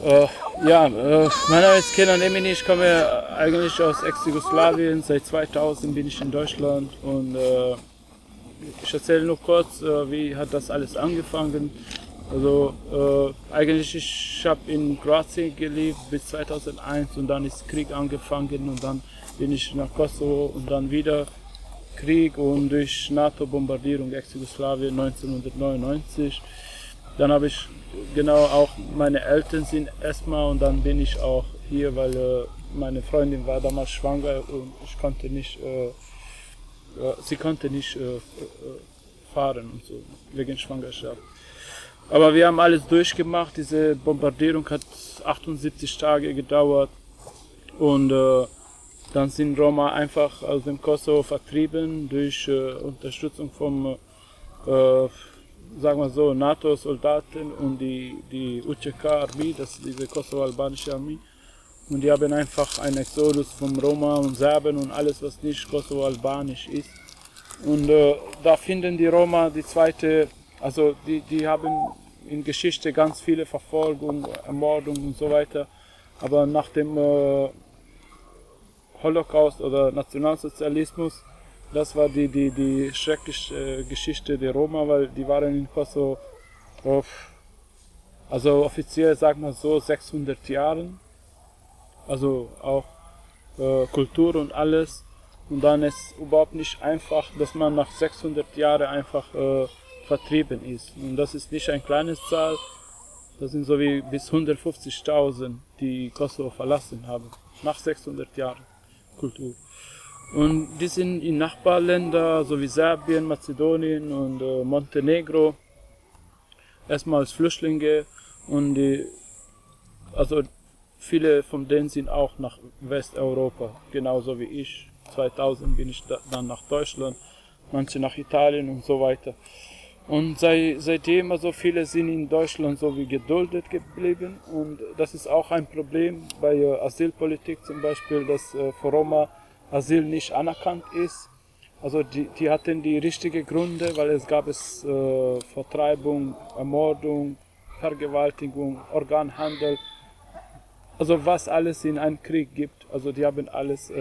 Mein Name ist Kenan Emini, ich komme eigentlich aus Ex-Jugoslawien. Seit 2000 bin ich in Deutschland und ich erzähle nur kurz, wie hat das alles angefangen. Also eigentlich, ich habe in Kroatien gelebt bis 2001 und dann ist Krieg angefangen und dann bin ich nach Kosovo und dann wieder Krieg und durch NATO-Bombardierung Ex-Jugoslawien 1999. Dann habe ich auch meine Eltern sind erstmal und dann bin ich auch hier, weil meine Freundin war damals schwanger und ich konnte nicht, sie konnte nicht fahren und so wegen Schwangerschaft. Aber wir haben alles durchgemacht, diese Bombardierung hat 78 Tage gedauert und dann sind Roma einfach aus dem Kosovo vertrieben durch Unterstützung vom, sagen wir so, NATO-Soldaten und die UÇK-Armee, das ist diese kosovo-albanische Armee. Und die haben einfach einen Exodus von Roma und Serben und alles, was nicht kosovo-albanisch ist. Und da finden die Roma die zweite, also die haben in Geschichte ganz viele Verfolgungen, Ermordungen und so weiter. Aber nach dem Holocaust oder Nationalsozialismus, das war die schreckliche Geschichte der Roma, weil die waren in Kosovo, also offiziell sagt man so 600 Jahren, also auch Kultur und alles. Und dann ist überhaupt nicht einfach, dass man nach 600 Jahren einfach vertrieben ist. Und das ist nicht ein kleines Zahl, das sind so wie bis 150.000, die Kosovo verlassen haben, nach 600 Jahren Kultur. Und die sind in Nachbarländern, so wie Serbien, Mazedonien und Montenegro, erstmal als Flüchtlinge und also viele von denen sind auch nach Westeuropa, genauso wie ich. 2000 bin ich dann nach Deutschland, manche nach Italien und so weiter. Und seitdem, also viele sind in Deutschland so wie geduldet geblieben und das ist auch ein Problem bei Asylpolitik zum Beispiel, dass für Roma Asyl nicht anerkannt ist. Also die hatten die richtigen Gründe, weil es gab Vertreibung, Ermordung, Vergewaltigung, Organhandel, also was alles in einem Krieg gibt. Also die haben alles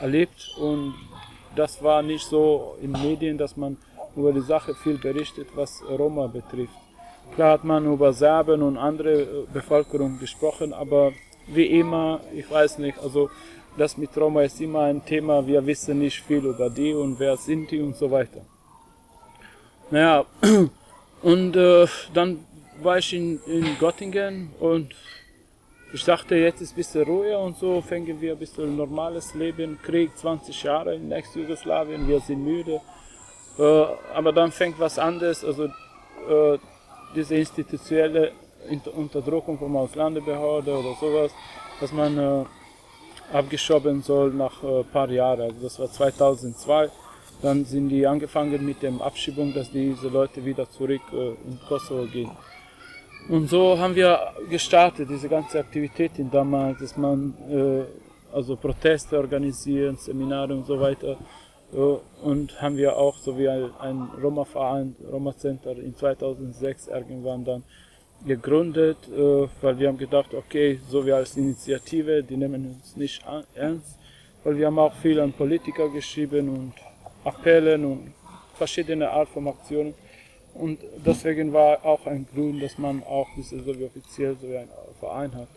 erlebt und das war nicht so in Medien, dass man über die Sache viel berichtet, was Roma betrifft. Klar hat man über Serben und andere Bevölkerung gesprochen, aber wie immer, ich weiß nicht, also das mit Roma ist immer ein Thema, wir wissen nicht viel über die und wer sind die und so weiter. Naja, und dann war ich in Göttingen und ich dachte, jetzt ist ein bisschen Ruhe und so, fangen wir ein bisschen normales Leben, Krieg, 20 Jahre in Ex-Jugoslawien, wir sind müde. Aber dann fängt was anderes, also diese institutionelle Unterdrückung von Ausländerbehörde oder sowas, dass man abgeschoben soll nach ein paar Jahren. Also das war 2002. Dann sind die angefangen mit der Abschiebung, dass diese Leute wieder zurück in Kosovo gehen. Und so haben wir gestartet, diese ganze Aktivität damals, dass man also Proteste organisieren, Seminare und so weiter. Und haben wir auch so wie ein Roma-Verein, Roma-Center in 2006 irgendwann dann gegründet, weil wir haben gedacht, okay, so wir als Initiative, die nehmen uns nicht ernst, weil wir haben auch viel an Politiker geschrieben und Appellen und verschiedene Art von Aktionen und deswegen war auch ein Grund, dass man auch so wie offiziell so einen Verein hat.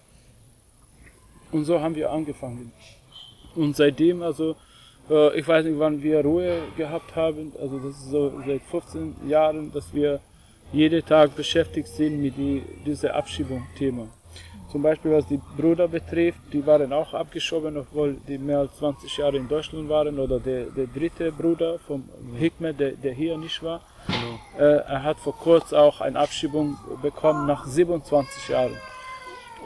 Und so haben wir angefangen. Und seitdem, also ich weiß nicht, wann wir Ruhe gehabt haben, also das ist so seit 15 Jahren, dass wir jeden Tag beschäftigt sind mit diesem Abschiebungsthema. Zum Beispiel was die Brüder betrifft, die waren auch abgeschoben, obwohl die mehr als 20 Jahre in Deutschland waren. Oder der dritte Bruder vom Hikmet, der hier nicht war, genau. Er hat vor kurzem auch eine Abschiebung bekommen nach 27 Jahren.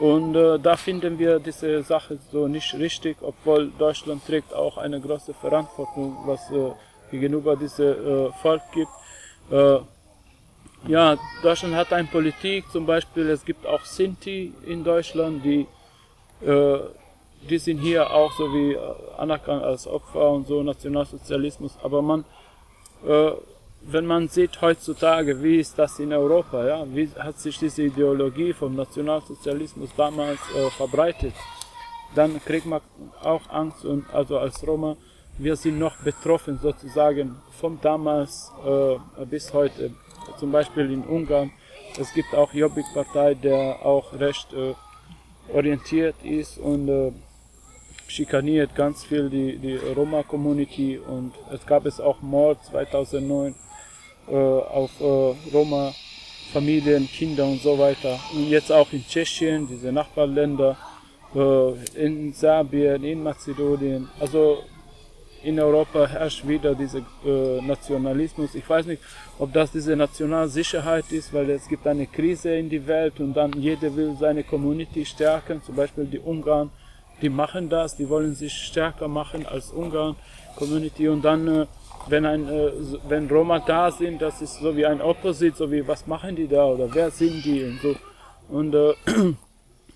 Und da finden wir diese Sache so nicht richtig, obwohl Deutschland trägt auch eine große Verantwortung, was gegenüber diesem Volk gibt. Ja, Deutschland hat eine Politik, zum Beispiel, es gibt auch Sinti in Deutschland, die sind hier auch so wie anerkannt als Opfer und so, Nationalsozialismus, aber man wenn man sieht heutzutage, wie ist das in Europa, ja, wie hat sich diese Ideologie vom Nationalsozialismus damals verbreitet, dann kriegt man auch Angst, und also als Roma, wir sind noch betroffen sozusagen vom damals bis heute. Zum Beispiel in Ungarn, es gibt auch Jobbik-Partei, der auch recht orientiert ist und schikaniert ganz viel die Roma-Community, und es gab es auch Mord 2009 auf Roma, Familien, Kinder und so weiter. Und jetzt auch in Tschechien, diese Nachbarländer, in Serbien, in Mazedonien, also in Europa herrscht wieder dieser Nationalismus. Ich weiß nicht, ob das diese Nationalsicherheit ist, weil es gibt eine Krise in die Welt und dann jeder will seine Community stärken, zum Beispiel die Ungarn, die machen das, die wollen sich stärker machen als Ungarn Community, und dann wenn Roma da sind, das ist so wie ein Opposit, so wie was machen die da oder wer sind die und so, und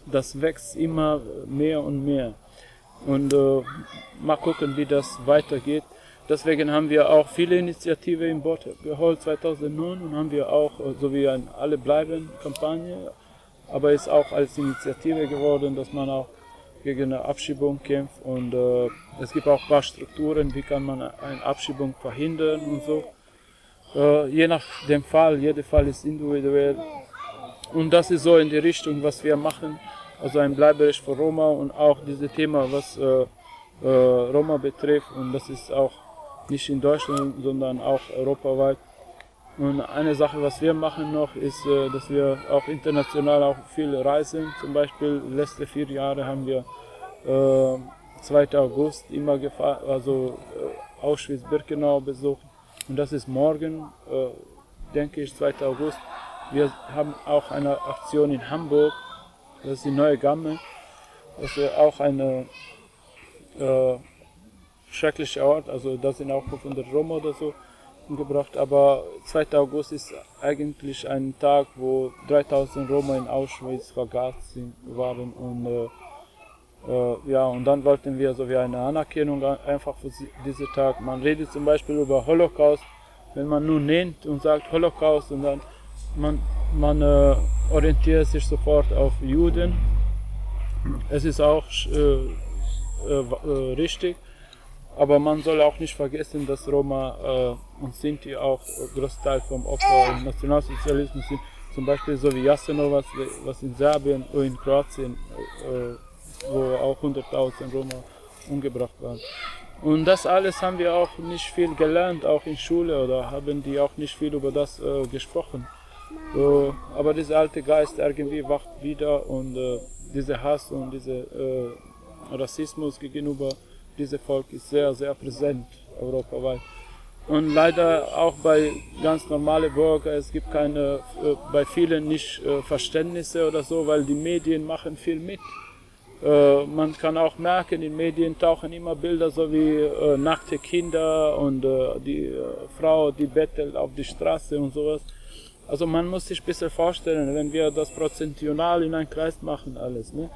das wächst immer mehr und mehr, und mal gucken, wie das weitergeht. Deswegen haben wir auch viele Initiativen in Bord geholt 2009 und haben wir auch so wie ein Alle bleiben Kampagne, aber ist auch als Initiative geworden, dass man auch gegen eine Abschiebung kämpft, und es gibt auch ein paar Strukturen, wie kann man eine Abschiebung verhindern und so. Je nach dem Fall, jeder Fall ist individuell, und das ist so in die Richtung, was wir machen, also ein Bleiberecht für Roma und auch dieses Thema, was Roma betrifft, und das ist auch nicht in Deutschland, sondern auch europaweit. Und eine Sache, was wir machen noch, ist, dass wir auch international auch viel reisen. Zum Beispiel letzte 4 Jahre haben wir 2. August immer gefahren, also Auschwitz-Birkenau besucht. Und das ist morgen, denke ich, 2. August. Wir haben auch eine Aktion in Hamburg, das ist die Neue Gamme. Das ist auch ein schrecklicher Ort, also da sind auch 500 Roma oder so gebracht, aber 2. August ist eigentlich ein Tag, wo 3000 Roma in Auschwitz vergast waren, und ja, und dann wollten wir so wie eine Anerkennung einfach für diesen Tag. Man redet zum Beispiel über Holocaust, wenn man nur nennt und sagt Holocaust, und dann man orientiert sich sofort auf Juden. Es ist auch richtig. Aber man soll auch nicht vergessen, dass Roma und Sinti auch Großteil vom Opfer im Nationalsozialismus sind. Zum Beispiel so wie Jasenovac, was in Serbien und in Kroatien, wo auch 100.000 Roma umgebracht waren. Und das alles haben wir auch nicht viel gelernt, auch in Schule, oder haben die auch nicht viel über das gesprochen. Aber dieser alte Geist irgendwie wacht wieder, und dieser Hass und dieser Rassismus gegenüber dieses Volk ist sehr, sehr präsent europaweit. Und leider auch bei ganz normalen Bürgern, es gibt keine, bei vielen nicht Verständnisse oder so, weil die Medien machen viel mit. Man kann auch merken, in Medien tauchen immer Bilder so wie nackte Kinder und die Frau, die bettelt auf die Straße und sowas. Also man muss sich ein bisschen vorstellen, wenn wir das prozentual in einen Kreis machen alles, ne?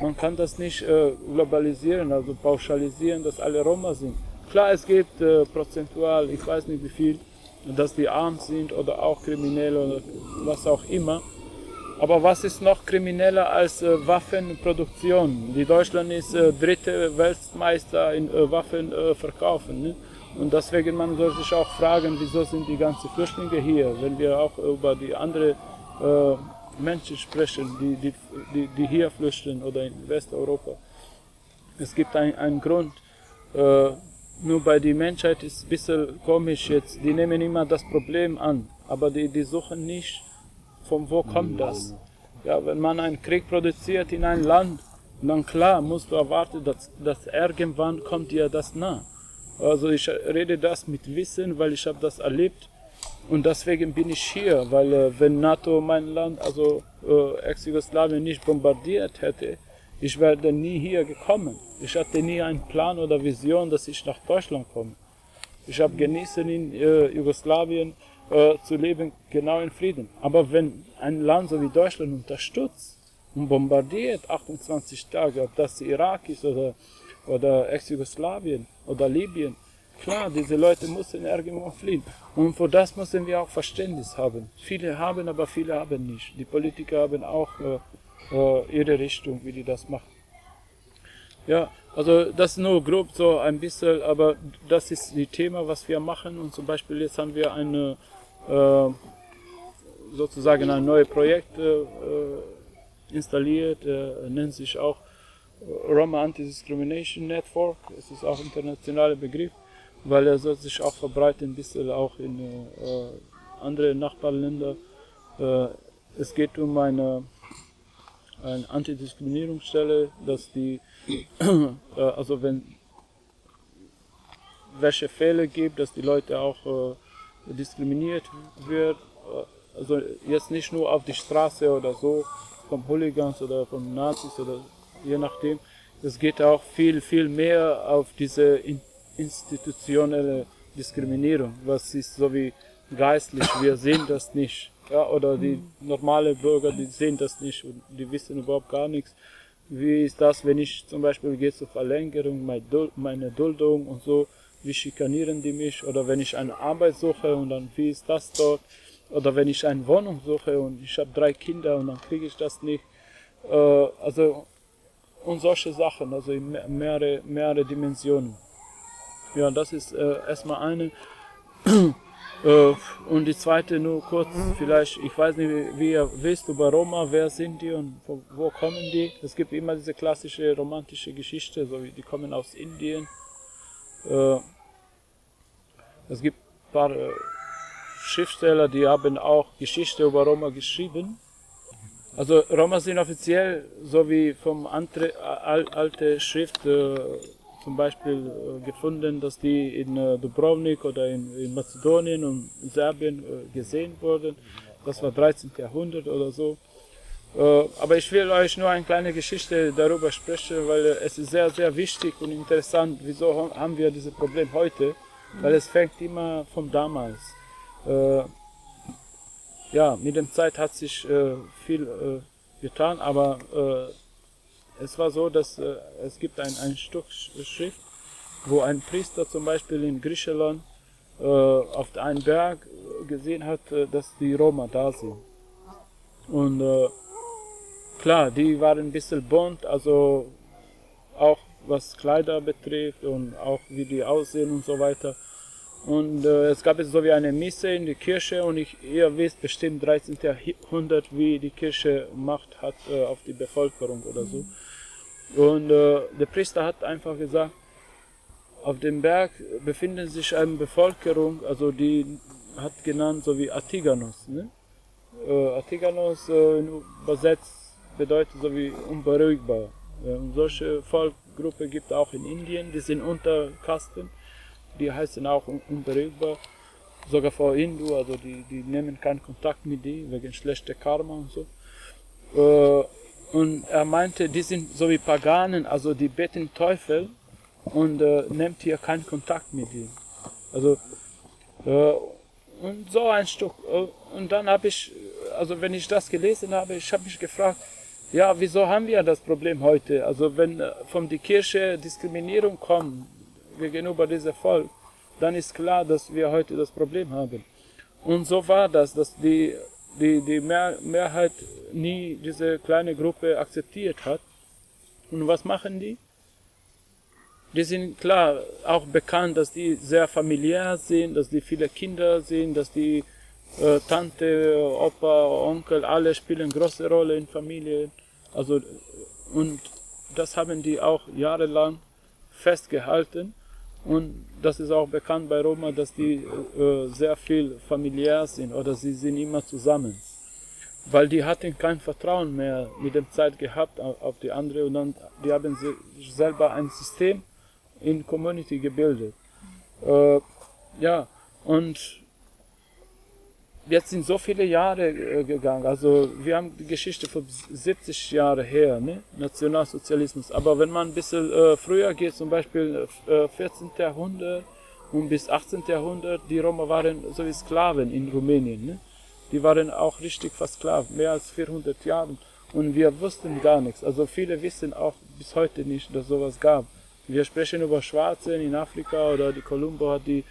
Man kann das nicht globalisieren, also pauschalisieren, dass alle Roma sind. Klar, es gibt prozentual, ich weiß nicht wie viel, dass die arm sind oder auch kriminell oder was auch immer. Aber was ist noch krimineller als Waffenproduktion? Die Deutschland ist 3. Weltmeister in Waffen verkaufen. Ne? Und deswegen man soll sich auch fragen, wieso sind die ganzen Flüchtlinge hier, wenn wir auch über die andere Menschen sprechen, die hier flüchten oder in Westeuropa. Es gibt einen Grund, nur bei der Menschheit ist es ein bisschen komisch jetzt, die nehmen immer das Problem an, aber die suchen nicht, von wo kommt das. Ja, wenn man einen Krieg produziert in einem Land, dann klar musst du erwarten, dass irgendwann kommt dir das nah. Also ich rede das mit Wissen, weil ich habe das erlebt. Und deswegen bin ich hier, weil wenn NATO mein Land, also Ex-Jugoslawien, nicht bombardiert hätte, ich wäre nie hier gekommen. Ich hatte nie einen Plan oder Vision, dass ich nach Deutschland komme. Ich habe genossen, in Jugoslawien zu leben, genau in Frieden. Aber wenn ein Land so wie Deutschland unterstützt und bombardiert 28 Tage, ob das Irak ist oder Ex-Jugoslawien oder Libyen, Klar, diese Leute mussten irgendwo fliehen. Und für das müssen wir auch Verständnis haben. Viele haben, aber viele haben nicht. Die Politiker haben auch ihre Richtung, wie die das machen. Ja, also das nur grob so ein bisschen, aber das ist das Thema, was wir machen. Und zum Beispiel jetzt haben wir eine, sozusagen ein neues Projekt installiert, nennt sich auch Roma Anti-Discrimination Network. Es ist auch ein internationaler Begriff, weil er soll sich auch verbreiten, ein bisschen auch in andere Nachbarländer. Es geht um eine Antidiskriminierungsstelle, dass die, also wenn welche Fälle gibt, dass die Leute auch diskriminiert wird, also jetzt nicht nur auf die Straße oder so, vom Hooligans oder vom Nazis oder je nachdem, es geht auch viel, viel mehr auf diese institutionelle Diskriminierung, was ist so wie geistlich, wir sehen das nicht. Ja, oder die normale Bürger, die sehen das nicht und die wissen überhaupt gar nichts. Wie ist das, wenn ich zum Beispiel gehe zur Verlängerung, meine Duldung und so, wie schikanieren die mich? Oder wenn ich eine Arbeit suche und dann, wie ist das dort? Oder wenn ich eine Wohnung suche und ich habe 3 Kinder und dann kriege ich das nicht. Also, und solche Sachen, also in mehrere Dimensionen. Ja, das ist erstmal eine. Und die zweite nur kurz, vielleicht, ich weiß nicht, wie ihr wisst über Roma, wer sind die und wo kommen die. Es gibt immer diese klassische romantische Geschichte, so wie die kommen aus Indien. Es gibt ein paar Schriftsteller, die haben auch Geschichte über Roma geschrieben. Also Roma sind offiziell, so wie vom alte Schrift, zum Beispiel gefunden, dass die in Dubrovnik oder in Mazedonien und Serbien gesehen wurden. Das war 13. Jahrhundert oder so. Aber ich will euch nur eine kleine Geschichte darüber sprechen, weil es ist sehr, sehr wichtig und interessant, wieso haben wir dieses Problem heute, weil es fängt immer von damals. Ja, mit der Zeit hat sich viel getan, aber es war so, dass es gibt ein Stück Schrift, wo ein Priester zum Beispiel in Griechenland auf einem Berg gesehen hat, dass die Roma da sind. Und klar, die waren ein bisschen bunt, also auch was Kleider betrifft und auch wie die aussehen und so weiter. Und es gab jetzt so wie eine Messe in der Kirche und ihr wisst bestimmt 13. Jahrhundert, wie die Kirche Macht hat auf die Bevölkerung oder so. Und der Priester hat einfach gesagt, auf dem Berg befinden sich eine Bevölkerung, also die hat genannt so wie Artiganos. Ne? Artiganos übersetzt bedeutet so wie unberuhigbar. Und solche Volkgruppe gibt es auch in Indien, die sind unter Kasten. Die heißen auch unberührbar, sogar vor Hindu, also die nehmen keinen Kontakt mit denen wegen schlechter Karma und so. Und er meinte, die sind so wie Paganen, also die beten Teufel und nimmt hier keinen Kontakt mit denen. Also, und so ein Stück. Und dann habe ich, also wenn ich das gelesen habe, ich habe mich gefragt, ja, wieso haben wir das Problem heute? Also wenn von der Kirche Diskriminierung kommt, gegenüber diesem Volk, dann ist klar, dass wir heute das Problem haben. Und so war das, dass die Mehrheit nie diese kleine Gruppe akzeptiert hat. Und was machen die? Die sind klar auch bekannt, dass die sehr familiär sind, dass die viele Kinder sind, dass die Tante, Opa, Onkel, alle spielen große Rolle in Familien. Also, und das haben die auch jahrelang festgehalten. Und das ist auch bekannt bei Roma, dass die sehr viel familiär sind oder sie sind immer zusammen. Weil die hatten kein Vertrauen mehr mit der Zeit gehabt auf die andere und dann die haben sich selber ein System in Community gebildet. Ja, und jetzt sind so viele Jahre gegangen, also wir haben die Geschichte von 70 Jahren her, ne? Nationalsozialismus, aber wenn man ein bisschen früher geht, zum Beispiel 14. Jahrhundert und bis 18. Jahrhundert, die Roma waren so wie Sklaven in Rumänien, ne? Die waren auch richtig versklavt, mehr als 400 Jahre und wir wussten gar nichts, also viele wissen auch bis heute nicht, dass sowas gab. Wir sprechen über Schwarze in Afrika oder die Columbo hat die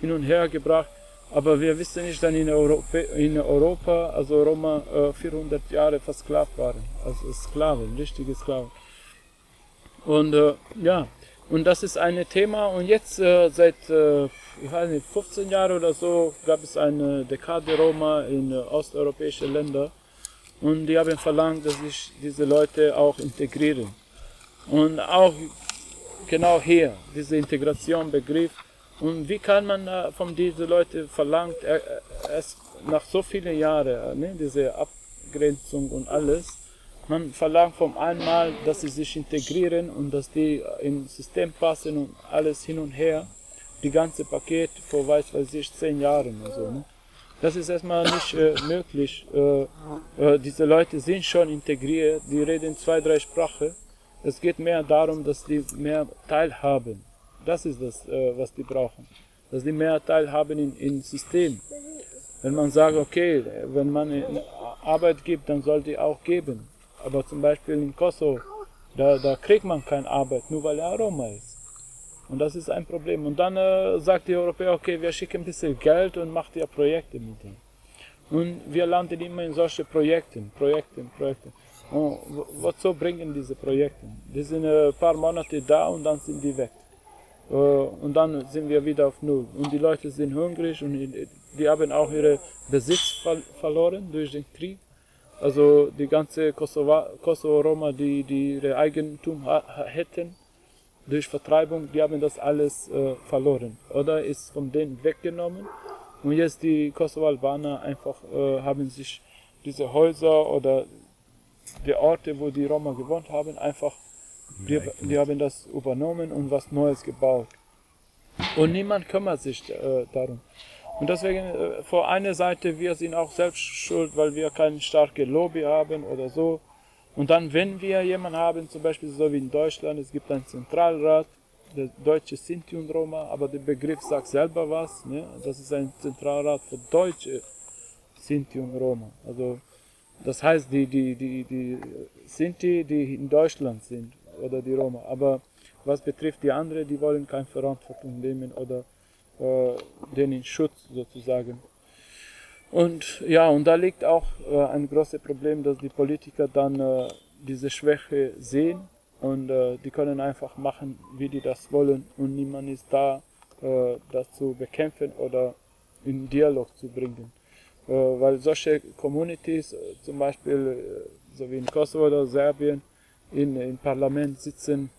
hin und her gebracht, aber wir wissen nicht, dass in Europa, also Roma 400 Jahre versklavt waren, also Sklaven, richtige Sklaven. Und ja, und das ist ein Thema und jetzt seit, ich weiß nicht, 15 Jahren oder so gab es eine Dekade Roma in osteuropäischen Ländern und die haben verlangt, dass sich diese Leute auch integrieren. Und auch genau hier, diese Integration Begriff. Und wie kann man von diesen Leuten verlangt, erst nach so vielen Jahren, ne, diese Abgrenzung und alles, man verlangt vom einmal, dass sie sich integrieren und dass die im System passen und alles hin und her, die ganze Paket vor weiß ich 10 Jahren oder so. Ne? Das ist erstmal nicht möglich. Diese Leute sind schon integriert, die reden 2, 3 Sprachen. Es geht mehr darum, dass die mehr teilhaben. Das ist das, was die brauchen. Dass die mehr teilhaben im System. Wenn man sagt, okay, wenn man Arbeit gibt, dann sollte die auch geben. Aber zum Beispiel in Kosovo, da kriegt man keine Arbeit, nur weil er Roma ist. Und das ist ein Problem. Und dann sagt die Europäer, okay, wir schicken ein bisschen Geld und machen ja Projekte mit ihnen. Und wir landen immer in solchen Projekten. Und wozu bringen diese Projekte? Die sind ein paar Monate da und dann sind die weg. Und dann sind wir wieder auf Null. Und die Leute sind hungrig und die haben auch ihren Besitz verloren durch den Krieg. Also die ganze Kosovo-Roma, die ihre Eigentum hätten durch Vertreibung, die haben das alles verloren. Oder ist von denen weggenommen. Und jetzt die Kosovo-Albaner einfach haben sich diese Häuser oder die Orte, wo die Roma gewohnt haben, einfach, die haben das übernommen und was Neues gebaut. Und niemand kümmert sich darum. Und deswegen, von einer Seite, wir sind auch selbst schuld, weil wir keine starke Lobby haben oder so. Und dann, wenn wir jemanden haben, zum Beispiel so wie in Deutschland, es gibt einen Zentralrat, der deutsche Sinti und Roma, aber der Begriff sagt selber was, ne? Das ist ein Zentralrat für deutsche Sinti und Roma. Also, das heißt, die Sinti, die in Deutschland sind, oder die Roma. Aber was betrifft die anderen, die wollen keine Verantwortung nehmen oder denen Schutz sozusagen. Und ja, und da liegt auch ein großes Problem, dass die Politiker dann diese Schwäche sehen und die können einfach machen, wie die das wollen und niemand ist da, das zu bekämpfen oder in Dialog zu bringen. Weil solche Communities, zum Beispiel so wie in Kosovo oder Serbien, im Parlament sitzen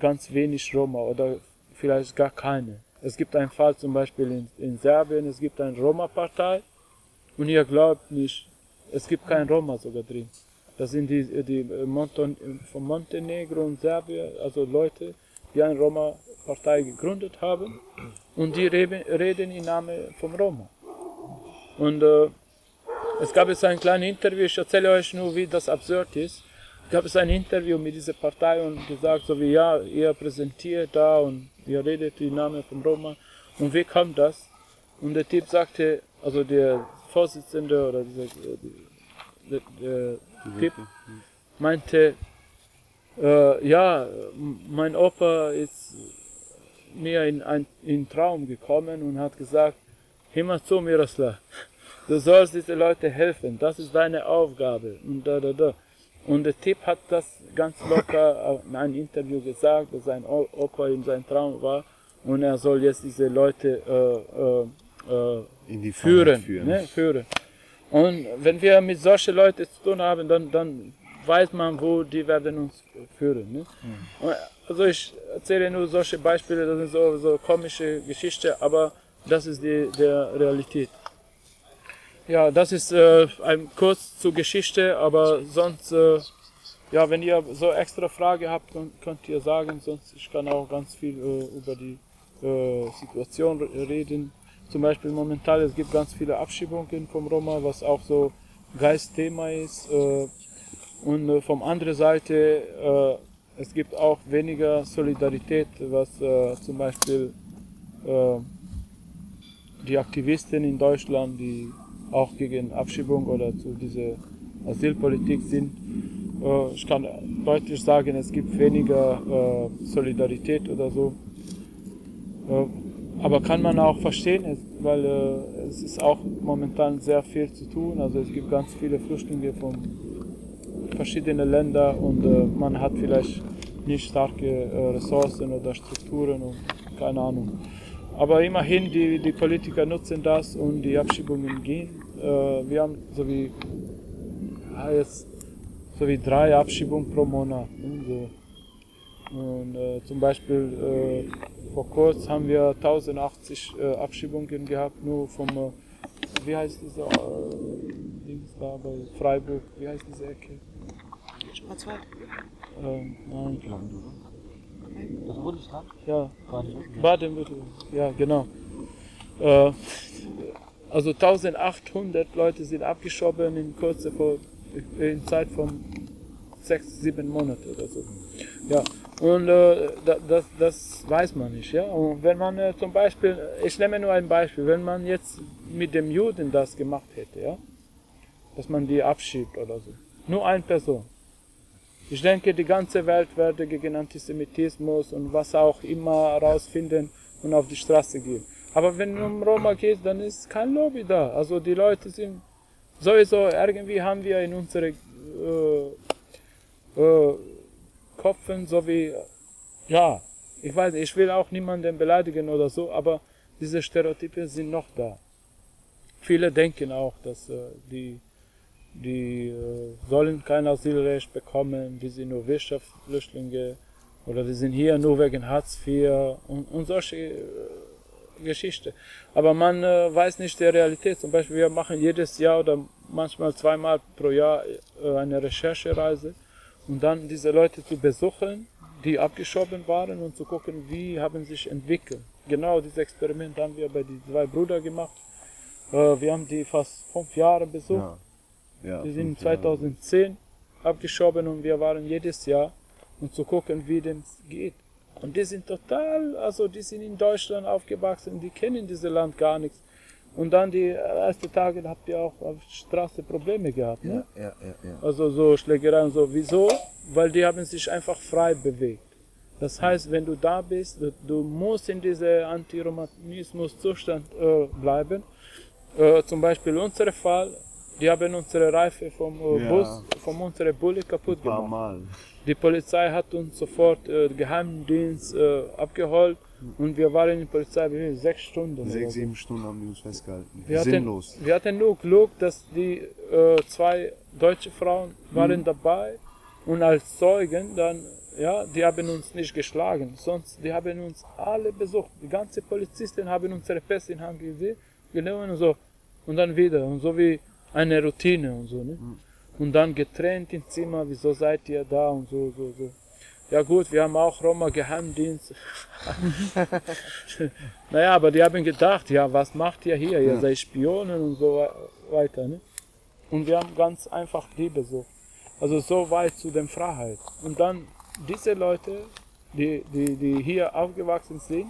ganz wenig Roma oder vielleicht gar keine. Es gibt einen Fall zum Beispiel in Serbien, es gibt eine Roma-Partei und ihr glaubt nicht, es gibt kein Roma sogar drin. Das sind die von Montenegro und Serbien, also Leute, die eine Roma-Partei gegründet haben und die reden im Namen von Roma. Und es gab jetzt ein kleines Interview, ich erzähle euch nur, wie das absurd ist. Gab es ein Interview mit dieser Partei und gesagt, so wie, ja, ihr präsentiert da und ihr redet den Namen von Roma. Und wie kam das? Und der Typ sagte, also der Vorsitzende oder der Typ meinte, ja, mein Opa ist mir in Traum gekommen und hat gesagt, immer zu Miroslav, du sollst diese Leute helfen, das ist deine Aufgabe und da. Und der Typ hat das ganz locker in einem Interview gesagt, dass sein Opa in seinem Traum war und er soll jetzt diese Leute in die führen. Ne? Führen. Und wenn wir mit solchen Leuten zu tun haben, dann weiß man, wo die werden uns führen. Ne? Mhm. Also ich erzähle nur solche Beispiele, das sind so komische Geschichten, aber das ist der Realität. Ja, das ist ein Kurs zur Geschichte, aber sonst, ja, wenn ihr so extra Frage habt, könnt ihr sagen, sonst ich kann auch ganz viel über die Situation reden. Zum Beispiel momentan, es gibt ganz viele Abschiebungen vom Roma, was auch so Geistthema ist. Und vom anderen Seite, es gibt auch weniger Solidarität, was zum Beispiel die Aktivisten in Deutschland, die auch gegen Abschiebung oder zu dieser Asylpolitik sind. Ich kann deutlich sagen, es gibt weniger Solidarität oder so. Aber kann man auch verstehen, weil es ist auch momentan sehr viel zu tun. Also es gibt ganz viele Flüchtlinge von verschiedenen Ländern und man hat vielleicht nicht starke Ressourcen oder Strukturen und keine Ahnung. Aber immerhin, die Politiker nutzen das und die Abschiebungen gehen. Wir haben so wie 3 Abschiebungen pro Monat. Ne, so. Und zum Beispiel vor kurzem haben wir 1080 Abschiebungen gehabt, nur vom, wie heißt diese Dings da bei Freiburg, wie heißt diese Ecke? Schwarzwald. Nein. Das Bundesland? Ja. Baden-Württemberg. Ja, genau. Also 1800 Leute sind abgeschoben in Zeit von 6-7 Monaten oder so. Ja, und das weiß man nicht. Ja? Und wenn man zum Beispiel, ich nehme nur ein Beispiel, wenn man jetzt mit dem Juden das gemacht hätte, ja? Dass man die abschiebt oder so, nur eine Person. Ich denke, die ganze Welt werde gegen Antisemitismus und was auch immer herausfinden und auf die Straße gehen. Aber wenn es um Roma geht, dann ist kein Lobby da. Also die Leute sind sowieso, irgendwie haben wir in unseren Köpfen so wie, ja, ich weiß nicht, ich will auch niemanden beleidigen oder so, aber diese Stereotypen sind noch da. Viele denken auch, dass die sollen kein Asylrecht bekommen, die sind nur Wirtschaftsflüchtlinge oder die sind hier nur wegen Hartz IV und solche Geschichte. Aber man weiß nicht die Realität. Zum Beispiel, wir machen jedes Jahr oder manchmal 2-mal pro Jahr eine Recherchereise und dann diese Leute zu besuchen, die abgeschoben waren und zu gucken, wie haben sich entwickelt. Genau dieses Experiment haben wir bei den 2 Brüdern gemacht. Wir haben die fast 5 Jahre besucht. Ja. Ja, die sind 2010 abgeschoben und wir waren jedes Jahr, um zu gucken, wie das geht. Und die sind total, also die sind in Deutschland aufgewachsen, die kennen dieses Land gar nichts. Und dann die ersten Tage habt ihr auch auf der Straße Probleme gehabt, ne? Ja. Also so Schlägereien, so. Wieso? Weil die haben sich einfach frei bewegt. Das heißt, wenn du da bist, du musst in diesem Antiromanismus-Zustand bleiben. Zum Beispiel unser Fall. Die haben unsere Reifen vom Bus, von unserer Bulle kaputt gemacht. Mal. Die Polizei hat uns sofort Geheimdienst abgeholt und wir waren in der Polizei 6 Stunden. 6-7 Stunden haben die uns festgehalten. Sinnlos. Wir hatten nur Glück, dass die 2 deutsche Frauen waren dabei und als Zeugen dann, ja, die haben uns nicht geschlagen, sonst die haben uns alle besucht. Die ganze Polizisten haben unsere Pässe in Hand genommen und so und dann wieder und so wie eine Routine und so, ne? Und dann getrennt im Zimmer, wieso seid ihr da und so. Ja gut, wir haben auch Roma Geheimdienst. Naja, aber die haben gedacht, ja, was macht ihr hier? Ihr seid Spionen und so weiter, ne? Und wir haben ganz einfach die besucht. Also so weit zu der Freiheit. Und dann diese Leute, die hier aufgewachsen sind,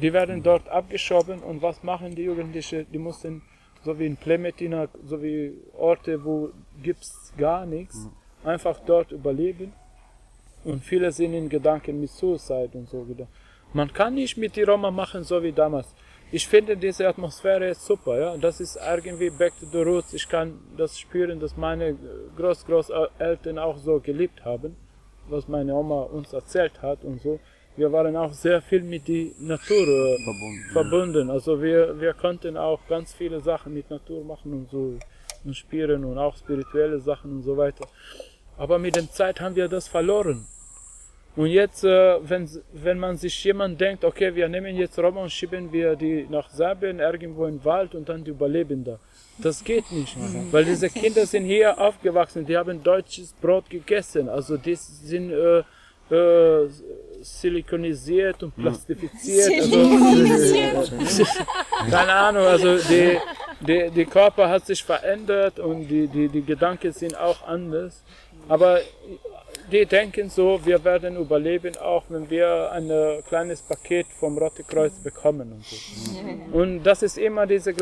die werden dort abgeschoben und was machen die Jugendlichen? Die mussten so wie in Plemetina, so wie Orte, wo gibt's gar nichts, einfach dort überleben. Und viele sind in Gedanken mit Suicide und so. Man kann nicht mit die Roma machen, so wie damals. Ich finde diese Atmosphäre ist super, ja. Das ist irgendwie back to the roots. Ich kann das spüren, dass meine Großeltern auch so gelebt haben, was meine Oma uns erzählt hat und so. Wir waren auch sehr viel mit der Natur verbunden. Also wir konnten auch ganz viele Sachen mit Natur machen und so und spielen und auch spirituelle Sachen und so weiter. Aber mit der Zeit haben wir das verloren. Und jetzt, wenn man sich jemand denkt, okay, wir nehmen jetzt Roma und schieben wir die nach Serbien irgendwo im Wald und dann die überleben da. Das geht nicht, weil diese Kinder sind hier aufgewachsen, die haben deutsches Brot gegessen, also die sind silikonisiert und plastifiziert. Also, keine Ahnung, also die Körper hat sich verändert und die Gedanken sind auch anders. Aber die denken so, wir werden überleben, auch wenn wir ein kleines Paket vom Rote Kreuz bekommen und so. Und das ist immer diese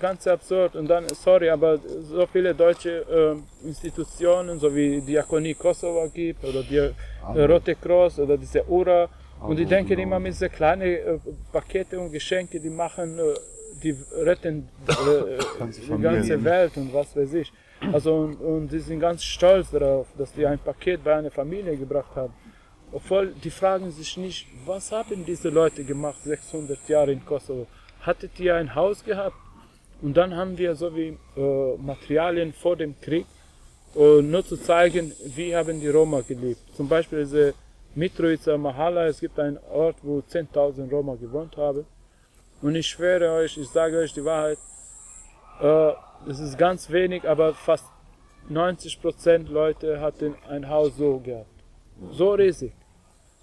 ganze absurd. Und dann, sorry, aber so viele deutsche Institutionen, so wie Diakonie Kosovo gibt oder die Rote Kreuz oder diese URA. Und die denken immer mit diese kleinen Pakete und Geschenke, die machen, die retten die ganze Welt und was weiß ich. Also, und die sind ganz stolz darauf, dass die ein Paket bei einer Familie gebracht haben. Obwohl, die fragen sich nicht, was haben diese Leute gemacht, 600 Jahre in Kosovo? Hattet ihr ein Haus gehabt? Und dann haben wir so wie Materialien vor dem Krieg, nur zu zeigen, wie haben die Roma gelebt. Zum Beispiel diese Mitrovica Mahala, es gibt einen Ort, wo 10.000 Roma gewohnt haben. Und ich schwöre euch, ich sage euch die Wahrheit, das ist ganz wenig, aber fast 90% Leute hatten ein Haus so gehabt. So riesig.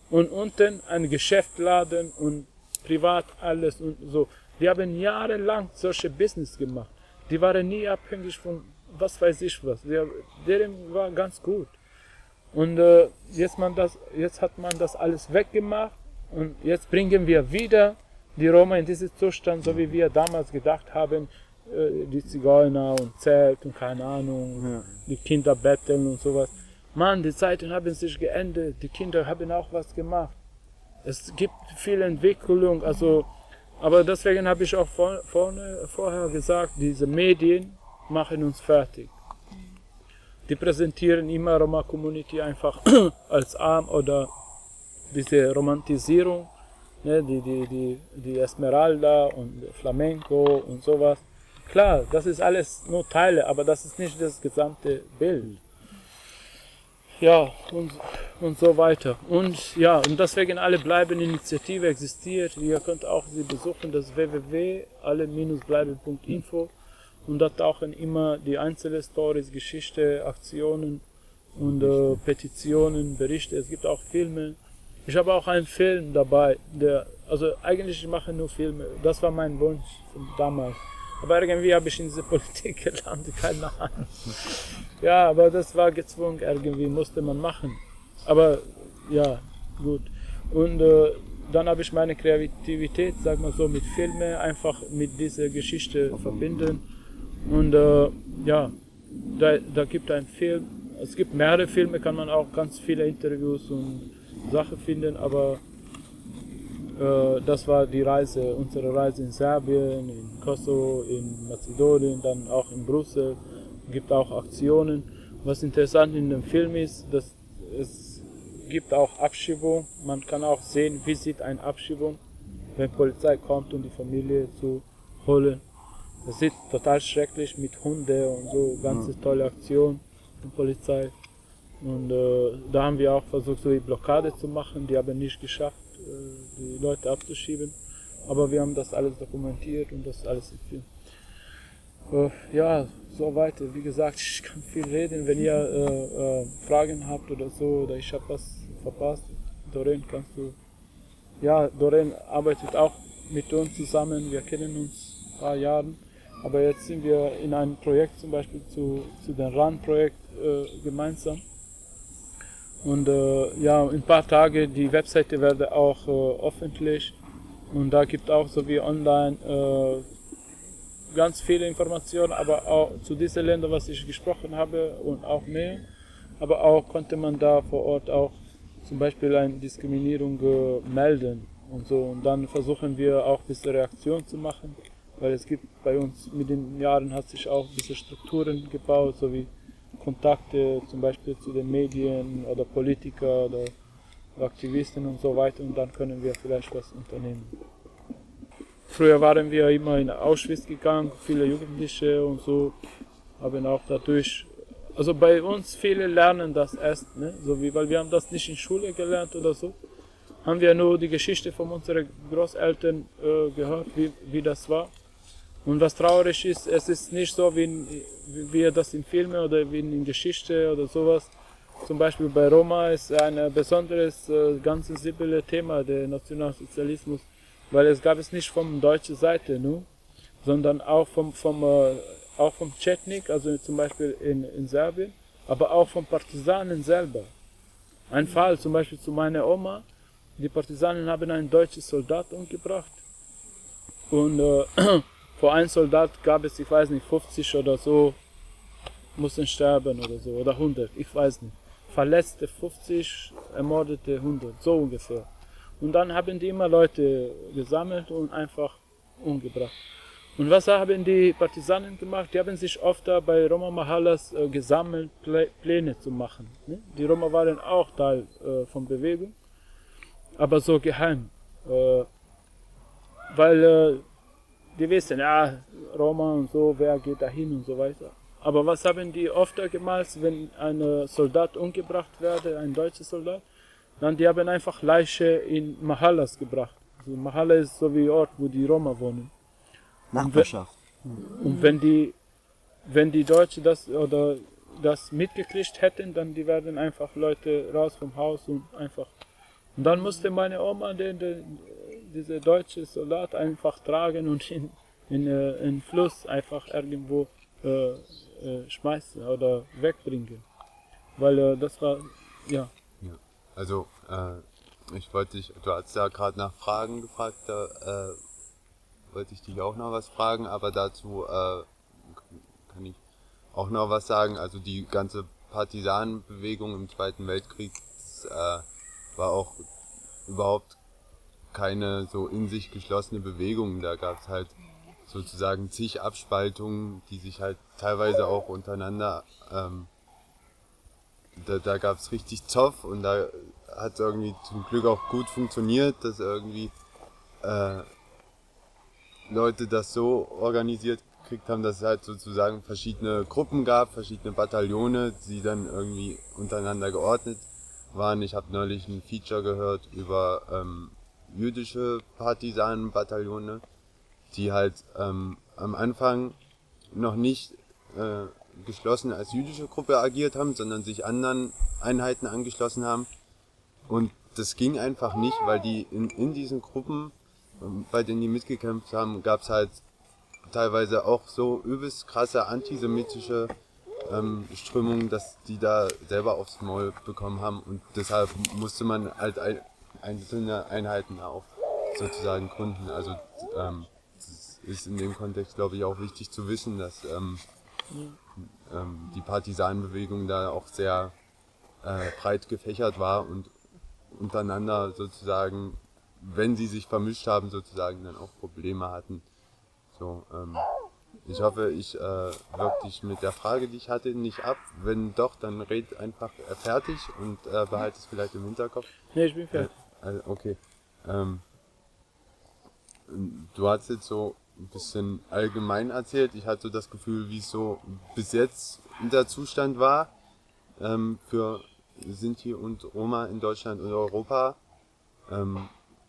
Und unten ein Geschäftladen und privat alles und so. Die haben jahrelang solche Business gemacht. Die waren nie abhängig von was weiß ich was. Deren war ganz gut. Und jetzt hat man das alles weggemacht und jetzt bringen wir wieder die Roma in diesen Zustand, so wie wir damals gedacht haben, die Zigeuner und Zelt und keine Ahnung, die Kinder betteln und sowas. Mann, die Zeiten haben sich geändert, die Kinder haben auch was gemacht. Es gibt viel Entwicklung, also, aber deswegen habe ich auch vorher gesagt, diese Medien machen uns fertig. Die präsentieren immer Roma-Community einfach als arm oder diese Romantisierung, ne, die Esmeralda und Flamenco und sowas. Klar, das ist alles nur Teile, aber das ist nicht das gesamte Bild. Ja, und so weiter. Und ja, und deswegen alle bleiben Initiative existiert. Ihr könnt auch sie besuchen, das www.alle-bleiben.info. Und da tauchen immer die einzelnen Stories, Geschichte, Aktionen und Petitionen, Berichte. Es gibt auch Filme. Ich habe auch einen Film dabei, also eigentlich mache ich nur Filme. Das war mein Wunsch damals. Aber irgendwie habe ich in diese Politik gelandet, keine Ahnung. Ja, aber das war gezwungen, irgendwie musste man machen. Aber ja, gut. Und dann habe ich meine Kreativität, sag mal so, mit Filmen einfach mit dieser Geschichte verbinden. Und ja, da gibt es einen Film. Es gibt mehrere Filme, kann man auch ganz viele Interviews und Sachen finden, aber das war die Reise, unsere Reise in Serbien, in Kosovo, in Mazedonien, dann auch in Brüssel. Es gibt auch Aktionen. Was interessant in dem Film ist, dass es gibt auch Abschiebung. Man kann auch sehen, wie sieht eine Abschiebung, wenn die Polizei kommt, um die Familie zu holen. Das sieht total schrecklich mit Hunden und so, ganze tolle Aktion von Polizei. Und da haben wir auch versucht, so eine Blockade zu machen, die haben nicht geschafft, die Leute abzuschieben. Aber wir haben das alles dokumentiert und das alles gefilmt. Ja, so weiter. Wie gesagt, ich kann viel reden. Wenn ihr Fragen habt oder so, oder ich habe was verpasst, Doreen, kannst du... Ja, Doreen arbeitet auch mit uns zusammen, wir kennen uns ein paar Jahre. Aber jetzt sind wir in einem Projekt, zum Beispiel zu dem RAN-Projekt gemeinsam. Und ja, in ein paar Tagen die Webseite werde auch öffentlich. Und da gibt es auch so wie online ganz viele Informationen, aber auch zu diesen Ländern, was ich gesprochen habe und auch mehr. Aber auch konnte man da vor Ort auch zum Beispiel eine Diskriminierung melden und so. Und dann versuchen wir auch diese Reaktion zu machen. Weil es gibt bei uns, mit den Jahren hat sich auch diese Strukturen gebaut, so wie Kontakte zum Beispiel zu den Medien oder Politiker oder Aktivisten und so weiter, und dann können wir vielleicht was unternehmen. Früher waren wir immer in Auschwitz gegangen, viele Jugendliche und so, haben auch dadurch, also bei uns viele lernen das erst, ne? So wie, weil wir haben das nicht in Schule gelernt oder so, haben wir nur die Geschichte von unseren Großeltern gehört, wie das war. Und was traurig ist, es ist nicht so, wie wir das in Filmen oder wie in Geschichte oder sowas. Zum Beispiel bei Roma ist ein besonderes, ganz sensibles Thema der Nationalsozialismus, weil es gab es nicht von deutscher Seite nur, sondern auch vom Chetnik, also zum Beispiel in Serbien, aber auch von Partisanen selber. Ein Fall zum Beispiel zu meiner Oma, die Partisanen haben einen deutschen Soldat umgebracht und vor einem Soldat gab es, ich weiß nicht, 50 oder so, mussten sterben oder so, oder 100, ich weiß nicht. Verletzte 50, ermordete 100, so ungefähr. Und dann haben die immer Leute gesammelt und einfach umgebracht. Und was haben die Partisanen gemacht? Die haben sich oft da bei Roma Mahalas gesammelt, Pläne zu machen. Ne? Die Roma waren auch Teil von Bewegung, aber so geheim. Weil die wissen, ja, Roma und so, wer geht da hin und so weiter. Aber was haben die oft gemacht, wenn ein Soldat umgebracht wurde, ein deutscher Soldat? Dann die haben einfach Leiche in Mahalas gebracht. Also Mahala ist so wie Ort, wo die Roma wohnen. Nachbarschaft. Und wenn die Deutschen das mitgekriegt hätten, dann die werden einfach Leute raus vom Haus und einfach. Und dann musste meine Oma diese deutsche Soldat einfach tragen und in Fluss einfach irgendwo schmeißen oder wegbringen, weil das war ja. Also ich wollte dich, du hast ja gerade nach Fragen gefragt, da wollte ich dich auch noch was fragen, aber dazu kann ich auch noch was sagen. Also die ganze Partisanenbewegung im Zweiten Weltkrieg war auch überhaupt keine so in sich geschlossene Bewegung. Da gab es halt sozusagen zig Abspaltungen, die sich halt teilweise auch untereinander, da gab es richtig Zoff und da hat es irgendwie zum Glück auch gut funktioniert, dass irgendwie Leute das so organisiert gekriegt haben, dass es halt sozusagen verschiedene Gruppen gab, verschiedene Bataillone, die dann irgendwie untereinander geordnet waren. Ich habe neulich ein Feature gehört über jüdische Partisanenbataillone, die halt am Anfang noch nicht geschlossen als jüdische Gruppe agiert haben, sondern sich anderen Einheiten angeschlossen haben. Und das ging einfach nicht, weil die in diesen Gruppen, bei denen die mitgekämpft haben, gab es halt teilweise auch so übelst krasse antisemitische Strömungen, dass die da selber aufs Maul bekommen haben. Und deshalb musste man halt einzelne Einheiten auch sozusagen gründen. Also ist in dem Kontext, glaube ich, auch wichtig zu wissen, dass die Partisanenbewegung da auch sehr breit gefächert war und untereinander sozusagen, wenn sie sich vermischt haben, sozusagen dann auch Probleme hatten. So, ich hoffe, ich wirke dich mit der Frage, die ich hatte, nicht ab. Wenn doch, dann red einfach fertig und behalte es vielleicht im Hinterkopf. Nee, ich bin fertig. Okay. Du hast jetzt so ein bisschen allgemein erzählt. Ich hatte so das Gefühl, wie es so bis jetzt der Zustand war für Sinti und Roma in Deutschland und Europa,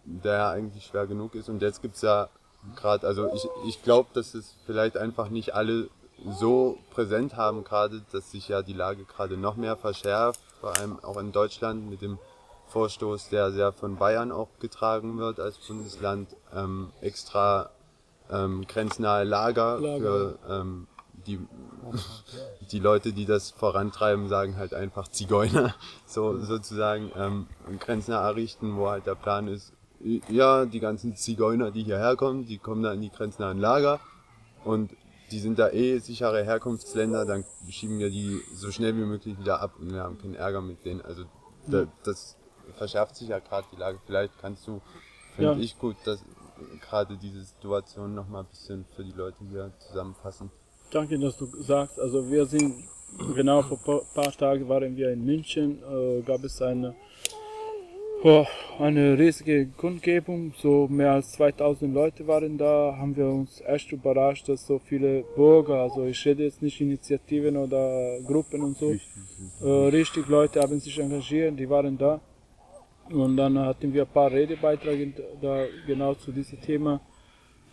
der ja eigentlich schwer genug ist. Und jetzt gibt es ja gerade, also ich glaube, dass es vielleicht einfach nicht alle so präsent haben gerade, dass sich ja die Lage gerade noch mehr verschärft, vor allem auch in Deutschland mit dem Vorstoß, der sehr von Bayern auch getragen wird als Bundesland, extra grenznahe Lager. Für die Leute, die das vorantreiben, sagen halt einfach Zigeuner, so sozusagen, grenznah errichten, wo halt der Plan ist, ja, die ganzen Zigeuner, die hierher kommen, die kommen da in die grenznahen Lager und die sind da sichere Herkunftsländer, dann schieben wir die so schnell wie möglich wieder ab und wir haben keinen Ärger mit denen. Also das verschärft sich ja gerade die Lage. Vielleicht kannst du, finde ich gut, dass gerade diese Situation nochmal ein bisschen für die Leute hier zusammenfassen. Danke, dass du sagst. Also wir sind, genau vor ein paar Tagen waren wir in München, gab es eine riesige Kundgebung, so mehr als 2000 Leute waren da, haben wir uns echt überrascht, dass so viele Bürger, also ich rede jetzt nicht Initiativen oder Gruppen und so, richtig Leute haben sich engagiert, die waren da. Und dann hatten wir ein paar Redebeiträge da genau zu diesem Thema,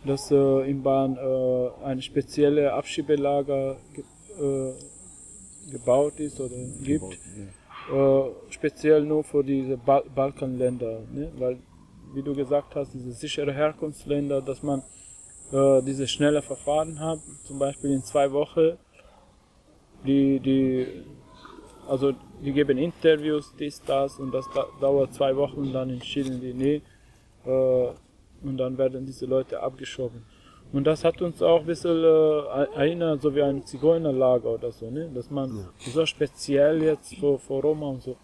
dass in Bayern ein spezielles Abschiebelager gebaut ist oder gibt. Speziell nur für diese Balkanländer, ne? Weil, wie du gesagt hast, diese sichere Herkunftsländer, dass man diese schnelle Verfahren hat, zum Beispiel in 2 Wochen die also die geben Interviews, dies, das und das dauert 2 Wochen und dann entschieden die, nee, und dann werden diese Leute abgeschoben. Und das hat uns auch ein bisschen erinnert, so wie ein Zigeunerlager oder so, ne? Dass man so speziell jetzt vor Roma und so.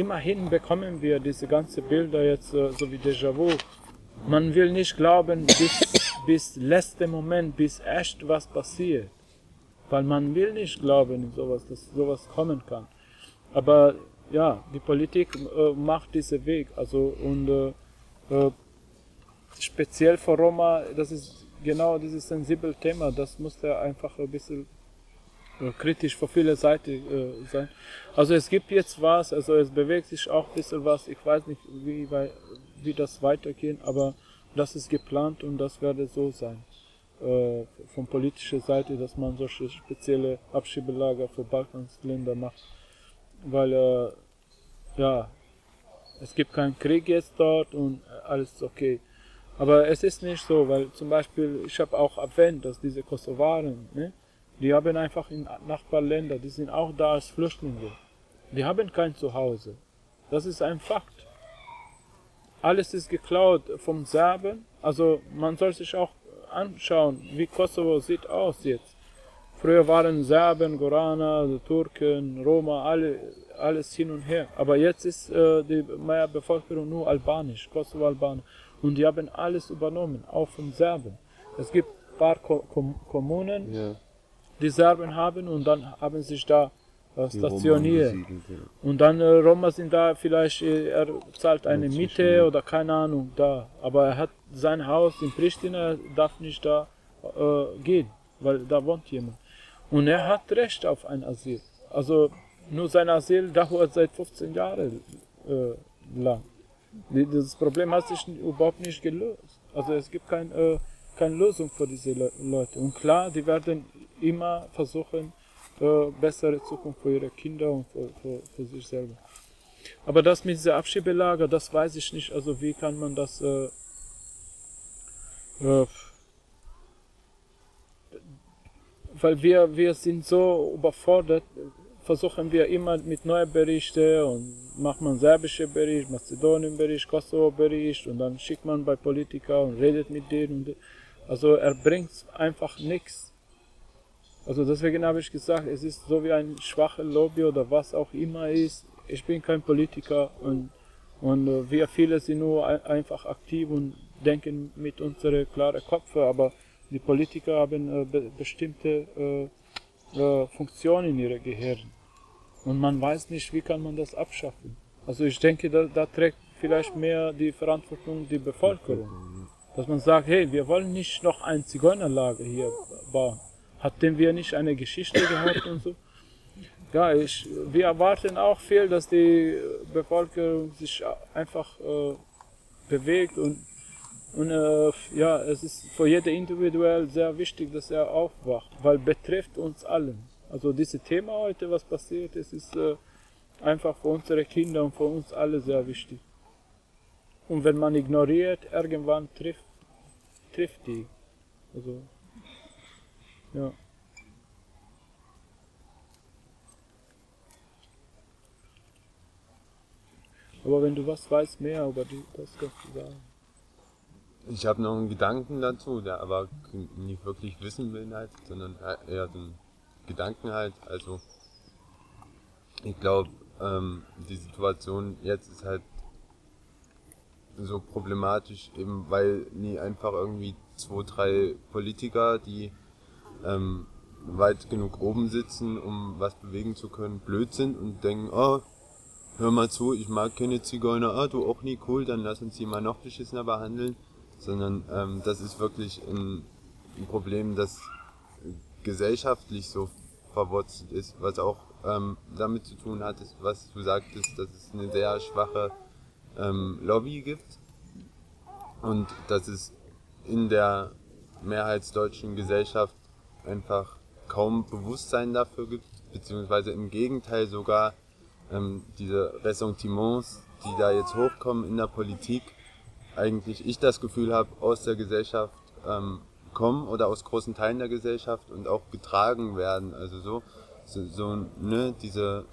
Immerhin bekommen wir diese ganzen Bilder jetzt so wie Déjà-vu. Man will nicht glauben bis letzten Moment, bis echt was passiert. Weil man will nicht glauben in sowas, dass sowas kommen kann. Aber ja, die Politik macht diesen Weg. Also und speziell für Roma, das ist genau dieses sensible Thema, das muss ja einfach ein bisschen kritisch von vielen Seiten sein. Also es gibt jetzt was, also es bewegt sich auch ein bisschen was, ich weiß nicht, wie das weitergeht, aber das ist geplant und das werde so sein. Von politischer Seite, dass man solche spezielle Abschiebelager für Balkansländer macht. Weil, ja, es gibt keinen Krieg jetzt dort und alles okay. Aber es ist nicht so, weil zum Beispiel, ich habe auch erwähnt, dass diese Kosovaren, ne, die haben einfach in Nachbarländern, die sind auch da als Flüchtlinge. Die haben kein Zuhause. Das ist ein Fakt. Alles ist geklaut vom Serben. Also man soll sich auch anschauen, wie Kosovo sieht aus jetzt. Früher waren Serben, Goraner, Türken, Roma, alles hin und her. Aber jetzt ist die mehr Bevölkerung nur albanisch, Kosovo-Albanisch. Und die haben alles übernommen, auch von Serben. Es gibt ein paar Kommunen, die Serben haben und dann haben sich da stationiert. Und dann Roma sind da, vielleicht er zahlt eine Miete oder keine Ahnung da. Aber er hat sein Haus in Pristina, darf nicht da gehen, weil da wohnt jemand. Und er hat Recht auf ein Asyl. Also nur sein Asyl dauert seit 15 Jahren lang. Das Problem hat sich überhaupt nicht gelöst. Also es gibt keine Lösung für diese Leute. Und klar, die werden immer versuchen, bessere Zukunft für ihre Kinder und für sich selber. Aber das mit dieser Abschiebelager, das weiß ich nicht. Also wie kann man das... weil wir sind so überfordert, versuchen wir immer mit neuen Berichten und macht man serbische Bericht, Mazedonien-Bericht, Kosovo-Bericht und dann schickt man bei Politiker und redet mit denen. Also er bringt einfach nichts. Also deswegen habe ich gesagt, es ist so wie ein schwaches Lobby oder was auch immer ist. Ich bin kein Politiker und wir viele sind nur einfach aktiv und denken mit unseren klaren Köpfen, aber die Politiker haben bestimmte Funktionen in ihrem Gehirn. Und man weiß nicht, wie kann man das abschaffen. Also ich denke, da trägt vielleicht mehr die Verantwortung die Bevölkerung. Dass man sagt, hey, wir wollen nicht noch ein Zigeunerlager hier bauen. Hatten wir nicht eine Geschichte gehabt und so? Ja, wir erwarten auch viel, dass die Bevölkerung sich einfach bewegt und ja, es ist für jeden individuell sehr wichtig, dass er aufwacht, weil betrifft uns alle. Also dieses Thema heute, was passiert ist, ist einfach für unsere Kinder und für uns alle sehr wichtig. Und wenn man ignoriert, irgendwann trifft die. Also, ja. Aber wenn du was weißt, mehr über die, das kannst du sagen. Ich habe noch einen Gedanken dazu, der aber nicht wirklich Wissen beinhaltet, sondern eher den Gedanken halt. Also ich glaube, die Situation jetzt ist halt so problematisch, eben weil nie einfach irgendwie 2, 3 Politiker, die weit genug oben sitzen, um was bewegen zu können, blöd sind und denken, oh, hör mal zu, ich mag keine Zigeuner, ah, du auch nie, cool, dann lass uns die mal noch beschissener behandeln. Sondern das ist wirklich ein Problem, das gesellschaftlich so verwurzelt ist, was auch damit zu tun hat, ist, was du sagtest, dass es eine sehr schwache Lobby gibt und dass es in der mehrheitsdeutschen Gesellschaft einfach kaum Bewusstsein dafür gibt, beziehungsweise im Gegenteil sogar diese Ressentiments, die da jetzt hochkommen in der Politik, eigentlich ich das Gefühl habe, aus der Gesellschaft kommen oder aus großen Teilen der Gesellschaft und auch getragen werden. Also so, diese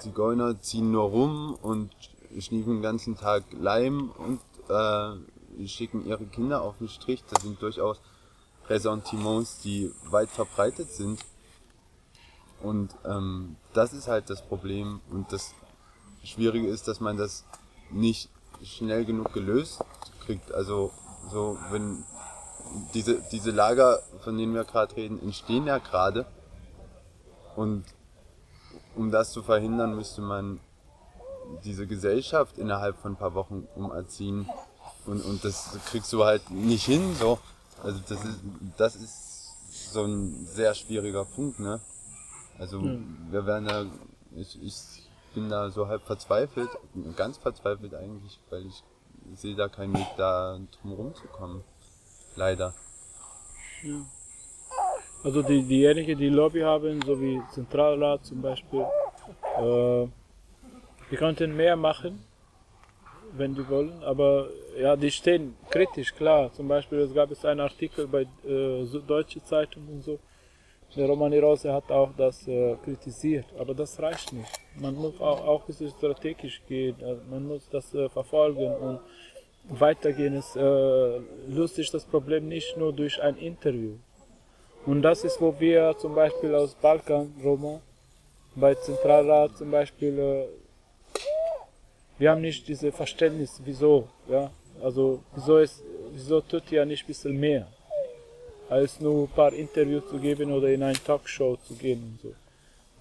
Zigeuner ziehen nur rum und schniefen den ganzen Tag Leim und schicken ihre Kinder auf den Strich. Das sind durchaus Ressentiments, die weit verbreitet sind. Und das ist halt das Problem. Und das Schwierige ist, dass man das nicht schnell genug gelöst kriegt. Also so, wenn diese Lager, von denen wir gerade reden, entstehen ja gerade. Und um das zu verhindern, müsste man diese Gesellschaft innerhalb von ein paar Wochen umerziehen. Und das kriegst du halt nicht hin, so. Also das ist so ein sehr schwieriger Punkt, ne? Also wir werden da, ich bin da so halb verzweifelt, ganz verzweifelt eigentlich, weil ich sehe da keinen Weg, da drum rumzukommen. Leider. Ja. Also diejenigen, die Lobby haben, so wie Zentralrat zum Beispiel, die könnten mehr machen, wenn die wollen, aber ja, die stehen kritisch, klar. Zum Beispiel, es gab jetzt einen Artikel bei Deutsche Zeitung und so, der Romaniros, er hat auch das kritisiert, aber das reicht nicht. Man muss auch ein bisschen strategisch gehen, also man muss das verfolgen und weitergehen. Es löst sich das Problem nicht nur durch ein Interview. Und das ist, wo wir zum Beispiel aus Balkan, Roma, bei Zentralrat zum Beispiel, wir haben nicht dieses Verständnis, wieso, ja, also wieso tut ihr nicht ein bisschen mehr, als nur ein paar Interviews zu geben oder in eine Talkshow zu gehen und so.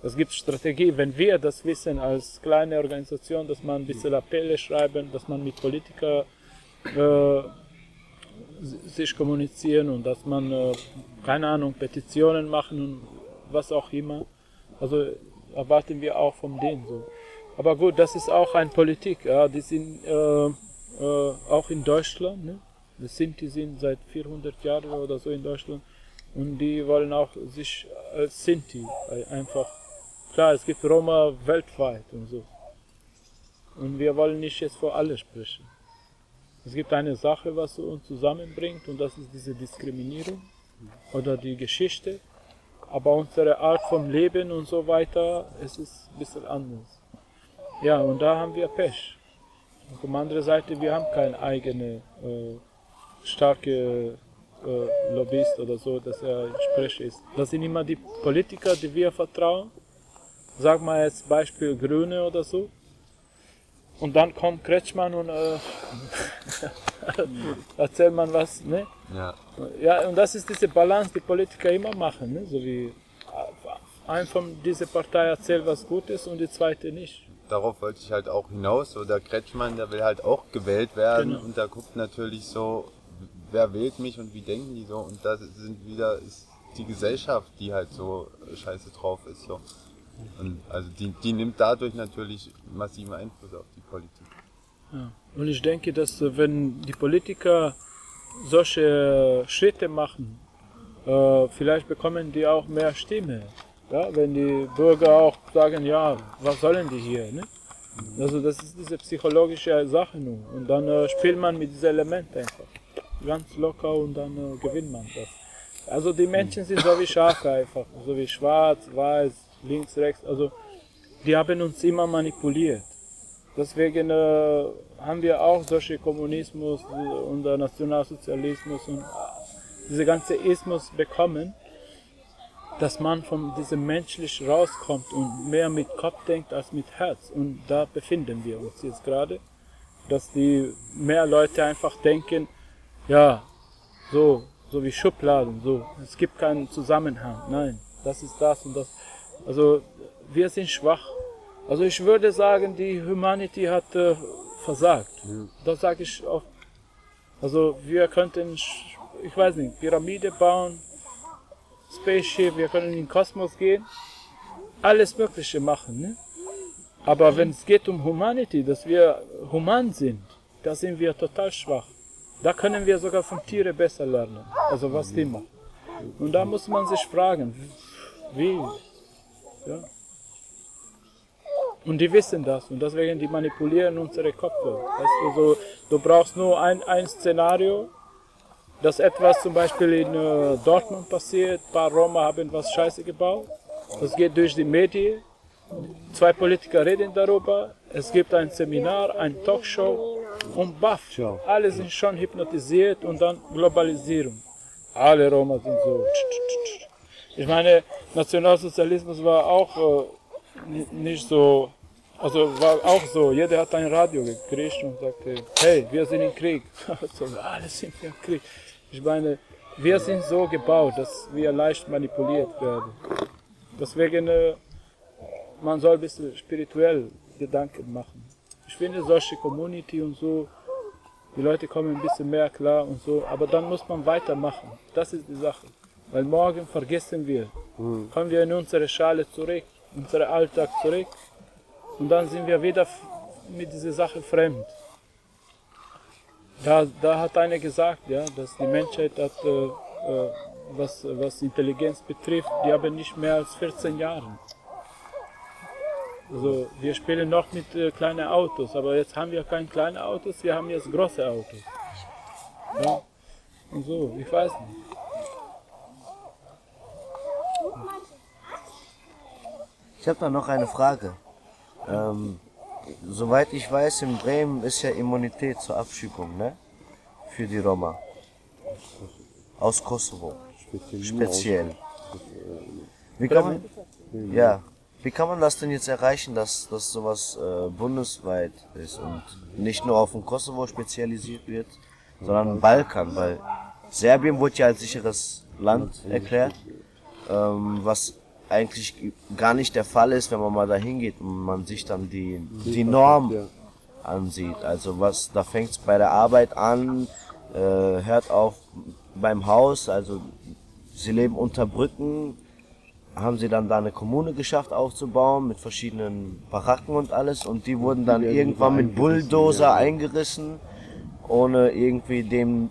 Es gibt Strategie, wenn wir das wissen als kleine Organisation, dass man ein bisschen Appelle schreiben, dass man mit Politikern sich kommunizieren und dass man, keine Ahnung, Petitionen machen und was auch immer. Also erwarten wir auch von denen so. Aber gut, das ist auch eine Politik, ja, die sind auch in Deutschland, ne? Die Sinti sind seit 400 Jahren oder so in Deutschland und die wollen auch sich als Sinti einfach, klar, es gibt Roma weltweit und so. Und wir wollen nicht jetzt vor alle sprechen. Es gibt eine Sache, was uns zusammenbringt und das ist diese Diskriminierung oder die Geschichte. Aber unsere Art vom Leben und so weiter, es ist ein bisschen anders. Ja, und da haben wir Pech. Und von der anderen Seite, wir haben keine eigene starke Lobbyist oder so, dass er im Sprech ist. Das sind immer die Politiker, die wir vertrauen. Sag mal jetzt Beispiel Grüne oder so. Und dann kommt Kretschmann und erzählt man was, ne? Ja. Ja, und das ist diese Balance, die Politiker immer machen, ne? So wie ein von dieser Partei erzählt was Gutes und die zweite nicht. Darauf wollte ich halt auch hinaus, so der Kretschmann, der will halt auch gewählt werden, genau. Und da guckt natürlich so, wer wählt mich und wie denken die so, und das ist die Gesellschaft, die halt so scheiße drauf ist, so. Und also die nimmt dadurch natürlich massiven Einfluss auf die Politik. Ja. Und ich denke, dass wenn die Politiker solche Schritte machen, vielleicht bekommen die auch mehr Stimme. Ja? Wenn die Bürger auch sagen, ja, was sollen die hier? Ne? Also das ist diese psychologische Sache nun. Und dann spielt man mit diesem Element einfach. Ganz locker und dann gewinnt man das. Also die Menschen sind so wie Schafe einfach, so wie schwarz, weiß, links, rechts, also die haben uns immer manipuliert. Deswegen haben wir auch solche Kommunismus und Nationalsozialismus und diese ganze Ismus bekommen, dass man von diesem menschlich rauskommt und mehr mit Kopf denkt als mit Herz. Und da befinden wir uns jetzt gerade, dass die mehr Leute einfach denken, ja, so wie Schubladen, so, es gibt keinen Zusammenhang, nein, das ist das und das. Also wir sind schwach. Also ich würde sagen, die Humanity hat versagt. Ja. Das sage ich oft. Also wir könnten, ich weiß nicht, Pyramide bauen, Spaceship, wir können in den Kosmos gehen, alles Mögliche machen. Ne? Aber wenn es geht um Humanity, dass wir human sind, da sind wir total schwach. Da können wir sogar von Tieren besser lernen, also was die machen. Und da muss man sich fragen, wie? Ja. Und die wissen das und deswegen die manipulieren unsere Köpfe. Weißt du, so, du brauchst nur ein Szenario, dass etwas zum Beispiel in Dortmund passiert, ein paar Roma haben was Scheiße gebaut Es geht durch die Medien. Zwei Politiker reden darüber. Es gibt ein Seminar, eine Talkshow und Baff. Alle sind schon hypnotisiert und dann Globalisierung. Alle Roma sind so. Ich meine, Nationalsozialismus war auch nicht so, also war auch so, jeder hat ein Radio gekriegt und sagte, hey, wir sind im Krieg. So, alle sind im Krieg. Ich meine, wir sind so gebaut, dass wir leicht manipuliert werden. Deswegen, man soll ein bisschen spirituell Gedanken machen. Ich finde solche Community und so, die Leute kommen ein bisschen mehr klar und so, aber dann muss man weitermachen. Das ist die Sache. Weil morgen vergessen wir. Kommen wir in unsere Schale zurück, in unseren Alltag zurück und dann sind wir wieder mit dieser Sache fremd. Da hat einer gesagt, ja, dass die Menschheit hat, was Intelligenz betrifft, die haben nicht mehr als 14 Jahre. Also wir spielen noch mit kleinen Autos, aber jetzt haben wir keine kleinen Autos, wir haben jetzt große Autos. Ja. Und so, ich weiß nicht. Ich habe da noch eine Frage. Soweit ich weiß, in Bremen ist ja Immunität zur Abschiebung, ne? Für die Roma. Aus Kosovo. Speziell. Wie kann man das denn jetzt erreichen, dass das sowas bundesweit ist und nicht nur auf den Kosovo spezialisiert wird, sondern den Balkan? Weil Serbien wurde ja als sicheres Land erklärt, was eigentlich gar nicht der Fall ist, wenn man mal da hingeht und man sich dann die Norm ansieht. Also was, da fängt es bei der Arbeit an, hört auf beim Haus, also sie leben unter Brücken, haben sie dann da eine Kommune geschafft aufzubauen mit verschiedenen Baracken und alles und die wurden dann irgendwann mit Bulldozer eingerissen, ohne irgendwie dem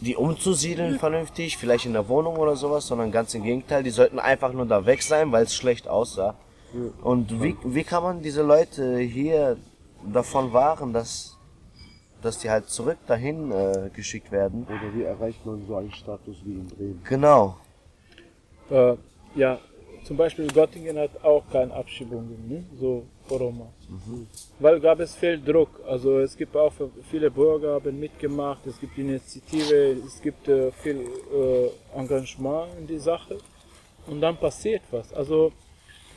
die umzusiedeln vernünftig, vielleicht in der Wohnung oder sowas, sondern ganz im Gegenteil, die sollten einfach nur da weg sein, weil es schlecht aussah. Und wie kann man diese Leute hier davon wahren, dass die halt zurück dahin geschickt werden? Oder wie erreicht man so einen Status wie in Bremen? Genau. Ja, zum Beispiel Göttingen hat auch keine Abschiebungen, ne? So vor Roma. Weil gab es viel Druck, also es gibt auch viele Bürger haben mitgemacht, es gibt Initiative, es gibt viel Engagement in die Sache und dann passiert was. Also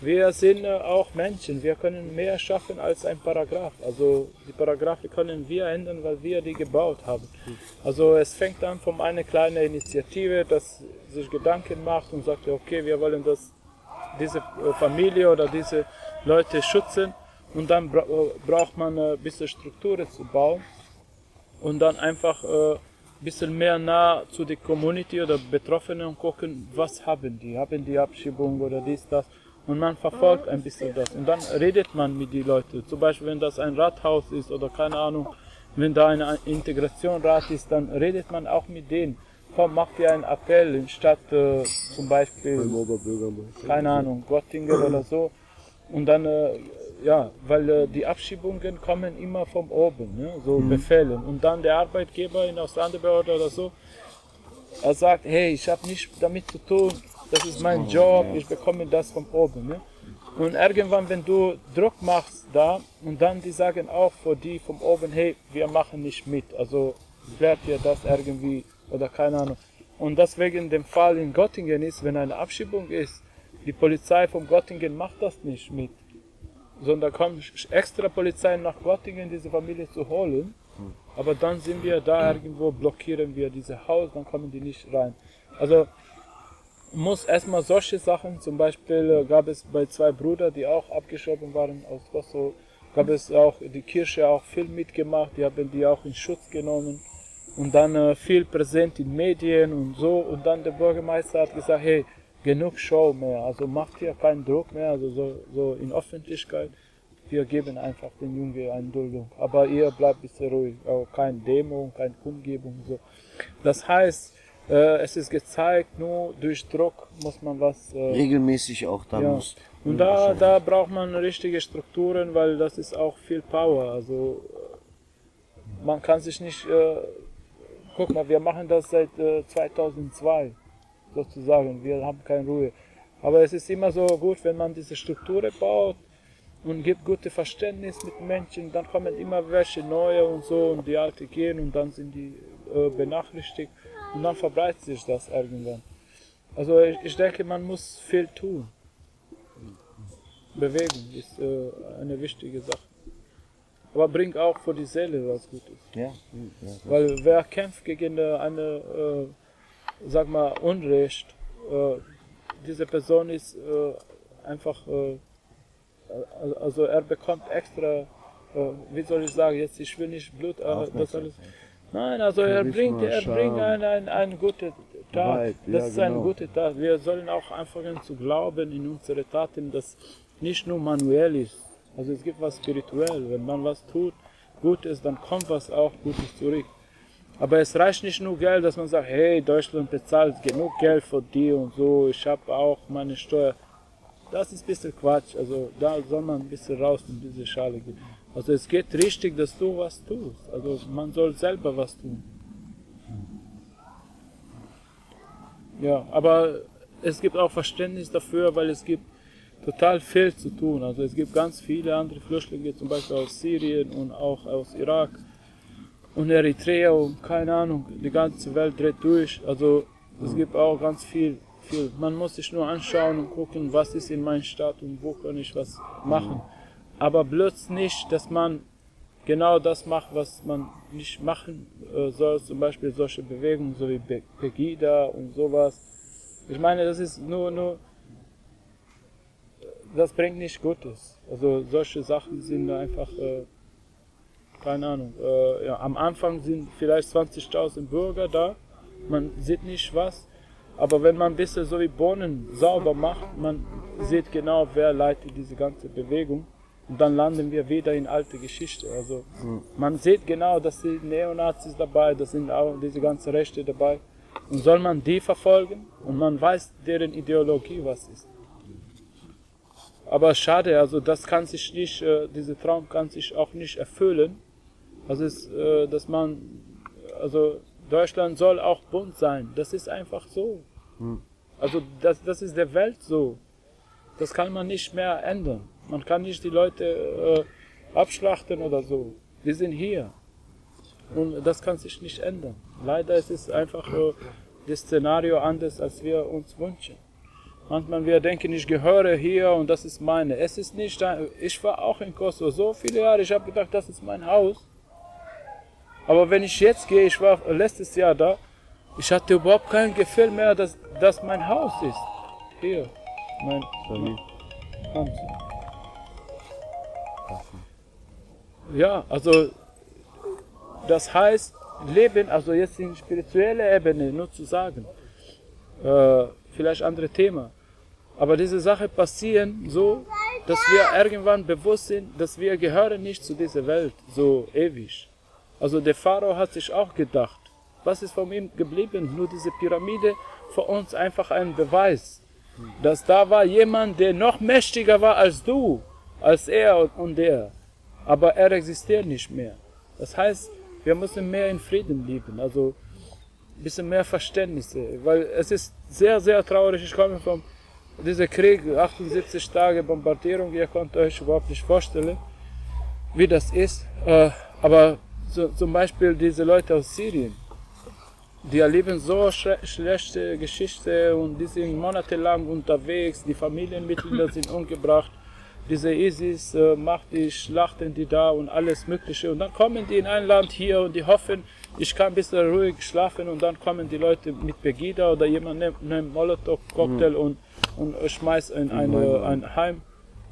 wir sind auch Menschen, wir können mehr schaffen als ein Paragraph, also die Paragraphen können wir ändern, weil wir die gebaut haben. Also es fängt an von einer kleinen Initiative, dass sich Gedanken macht und sagt, okay, wir wollen das diese Familie oder diese Leute schützen und dann braucht man ein bisschen Strukturen zu bauen und dann einfach ein bisschen mehr nah zu der Community oder Betroffenen und gucken, was haben die Abschiebung oder dies, das und man verfolgt ein bisschen das und dann redet man mit den Leuten, zum Beispiel wenn das ein Rathaus ist oder keine Ahnung, wenn da ein Integrationsrat ist, dann redet man auch mit denen. Komm, macht ihr einen Appell in Stadt, zum Beispiel, keine Ahnung, Göttingen oder so. Und dann, weil die Abschiebungen kommen immer von oben, ne? So Befehlen. Und dann der Arbeitgeber in der Ausländerbehörde oder so, er sagt, hey, ich habe nichts damit zu tun, das ist mein Job, ich bekomme das von oben. Ne? Und irgendwann, wenn du Druck machst da, und dann die sagen auch vor die von oben, hey, wir machen nicht mit, also klärt ihr das irgendwie. Oder keine Ahnung. Und deswegen der Fall in Göttingen ist, wenn eine Abschiebung ist, die Polizei von Göttingen macht das nicht mit. Sondern kommt extra Polizei nach Göttingen, diese Familie zu holen. Aber dann sind wir da irgendwo, blockieren wir dieses Haus, dann kommen die nicht rein. Also muss erstmal solche Sachen, zum Beispiel gab es bei zwei Brüdern, die auch abgeschoben waren aus Kosovo, gab es auch, die Kirche auch viel mitgemacht, die haben die auch in Schutz genommen. Und dann viel präsent in Medien und so. Und dann der Bürgermeister hat gesagt, hey, genug Show mehr. Also macht hier keinen Druck mehr, also so in Öffentlichkeit. Wir geben einfach den Jungen eine Duldung. Aber ihr bleibt ein bisschen ruhig. Also keine Demo, keine Kundgebung und so. Das heißt, es ist gezeigt, nur durch Druck muss man was... regelmäßig auch da muss. Und da braucht man richtige Strukturen, weil das ist auch viel Power. Also man kann sich nicht... guck mal, wir machen das seit 2002, sozusagen, wir haben keine Ruhe. Aber es ist immer so gut, wenn man diese Strukturen baut und gibt gutes Verständnis mit Menschen, dann kommen immer welche neue und so und die alte gehen und dann sind die benachrichtigt und dann verbreitet sich das irgendwann. Also ich denke, man muss viel tun. Bewegung ist eine wichtige Sache. Aber bringt auch für die Seele was Gutes. Ja. Weil wer kämpft gegen eine, sag mal, Unrecht, diese Person ist einfach, also er bekommt extra, wie soll ich sagen, jetzt ich will nicht Blut, das alles. Nein, also er bringt eine gute Tat. Right. Das ist eine gute Tat. Wir sollen auch anfangen zu glauben in unsere Taten, dass nicht nur manuell ist. Also es gibt was spirituell. Wenn man was tut, Gutes, dann kommt was auch Gutes zurück. Aber es reicht nicht nur Geld, dass man sagt, hey, Deutschland bezahlt genug Geld für die und so, ich habe auch meine Steuer. Das ist ein bisschen Quatsch, also da soll man ein bisschen raus in diese Schale gehen. Also es geht richtig, dass du was tust, also man soll selber was tun. Ja, aber es gibt auch Verständnis dafür, weil es gibt total viel zu tun. Also es gibt ganz viele andere Flüchtlinge, zum Beispiel aus Syrien und auch aus Irak. Und Eritrea und keine Ahnung, die ganze Welt dreht durch, also es gibt auch ganz viel. Man muss sich nur anschauen und gucken, was ist in meinem Staat und wo kann ich was machen. Aber bloß nicht, dass man genau das macht, was man nicht machen soll, zum Beispiel solche Bewegungen, so wie Pegida und sowas. Ich meine, das ist nur das bringt nichts Gutes. Also solche Sachen sind einfach... Keine Ahnung, ja, am Anfang sind vielleicht 20.000 Bürger da, man sieht nicht was, aber wenn man ein bisschen so wie Bohnen sauber macht, man sieht genau, wer leitet diese ganze Bewegung und dann landen wir wieder in alte Geschichte. Also man sieht genau, dass sind Neonazis dabei, das sind auch diese ganzen Rechte dabei und soll man die verfolgen und man weiß deren Ideologie was ist. Aber schade, also das kann sich nicht, dieser Traum kann sich auch nicht erfüllen. Also ist, dass man, also Deutschland soll auch bunt sein. Das ist einfach so. Also das ist der Welt so. Das kann man nicht mehr ändern. Man kann nicht die Leute abschlachten oder so. Wir sind hier und das kann sich nicht ändern. Leider ist es einfach das Szenario anders, als wir uns wünschen. Manchmal wir denken, ich gehöre hier und das ist meine. Es ist nicht, ich war auch in Kosovo so viele Jahre, ich habe gedacht, das ist mein Haus. Aber wenn ich jetzt gehe, ich war letztes Jahr da, ich hatte überhaupt kein Gefühl mehr, dass das mein Haus ist. Hier, mein Haus. Ja, also das heißt, Leben, also jetzt in spiritueller Ebene, nur zu sagen, vielleicht andere Thema. Aber diese Sachen passieren so, dass wir irgendwann bewusst sind, dass wir gehören nicht zu dieser Welt so ewig. Also der Pharao hat sich auch gedacht, was ist von ihm geblieben? Nur diese Pyramide, für uns einfach ein Beweis, dass da war jemand, der noch mächtiger war als du, als er und er. Aber er existiert nicht mehr. Das heißt, wir müssen mehr in Frieden leben, also ein bisschen mehr Verständnis, weil es ist sehr, sehr traurig. Ich komme von diesem Krieg, 78 Tage Bombardierung, ihr könnt euch überhaupt nicht vorstellen, wie das ist. Aber so, zum Beispiel diese Leute aus Syrien, die erleben so schlechte Geschichte und die sind monatelang unterwegs, die Familienmitglieder sind umgebracht, diese ISIS macht die Schlachten, die da und alles Mögliche. Und dann kommen die in ein Land hier und die hoffen, ich kann ein bisschen ruhig schlafen und dann kommen die Leute mit Pegida oder jemand nimmt einen Molotow-Cocktail und schmeißt in ein Heim.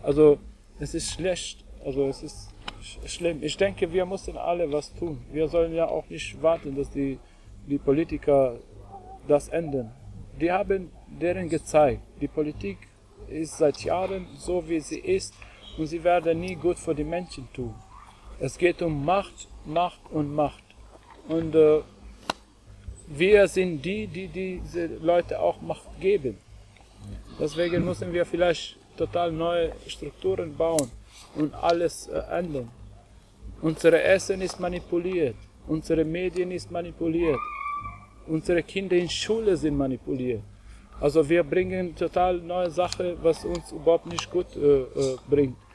Also es ist schlecht, also es ist schlimm. Ich denke, wir müssen alle was tun. Wir sollen ja auch nicht warten, dass die Politiker das ändern. Die haben deren gezeigt, die Politik ist seit Jahren so, wie sie ist und sie werden nie gut für die Menschen tun. Es geht um Macht. Und wir sind die diese Leute auch Macht geben. Deswegen müssen wir vielleicht total neue Strukturen bauen und alles ändern. Unsere Essen ist manipuliert, unsere Medien ist manipuliert, unsere Kinder in Schule sind manipuliert. Also wir bringen total neue Sachen, was uns überhaupt nicht gut bringt.